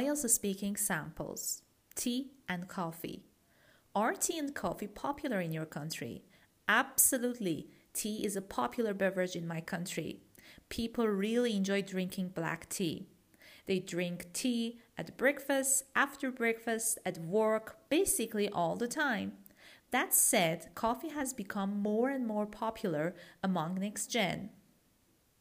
IELTS-speaking samples, tea and coffee. Are tea and coffee popular in your country? Absolutely. Tea is a popular beverage in my country. People really enjoy drinking black tea. They drink tea at breakfast, after breakfast, at work, basically all the time. That said, coffee has become more and more popular among next gen.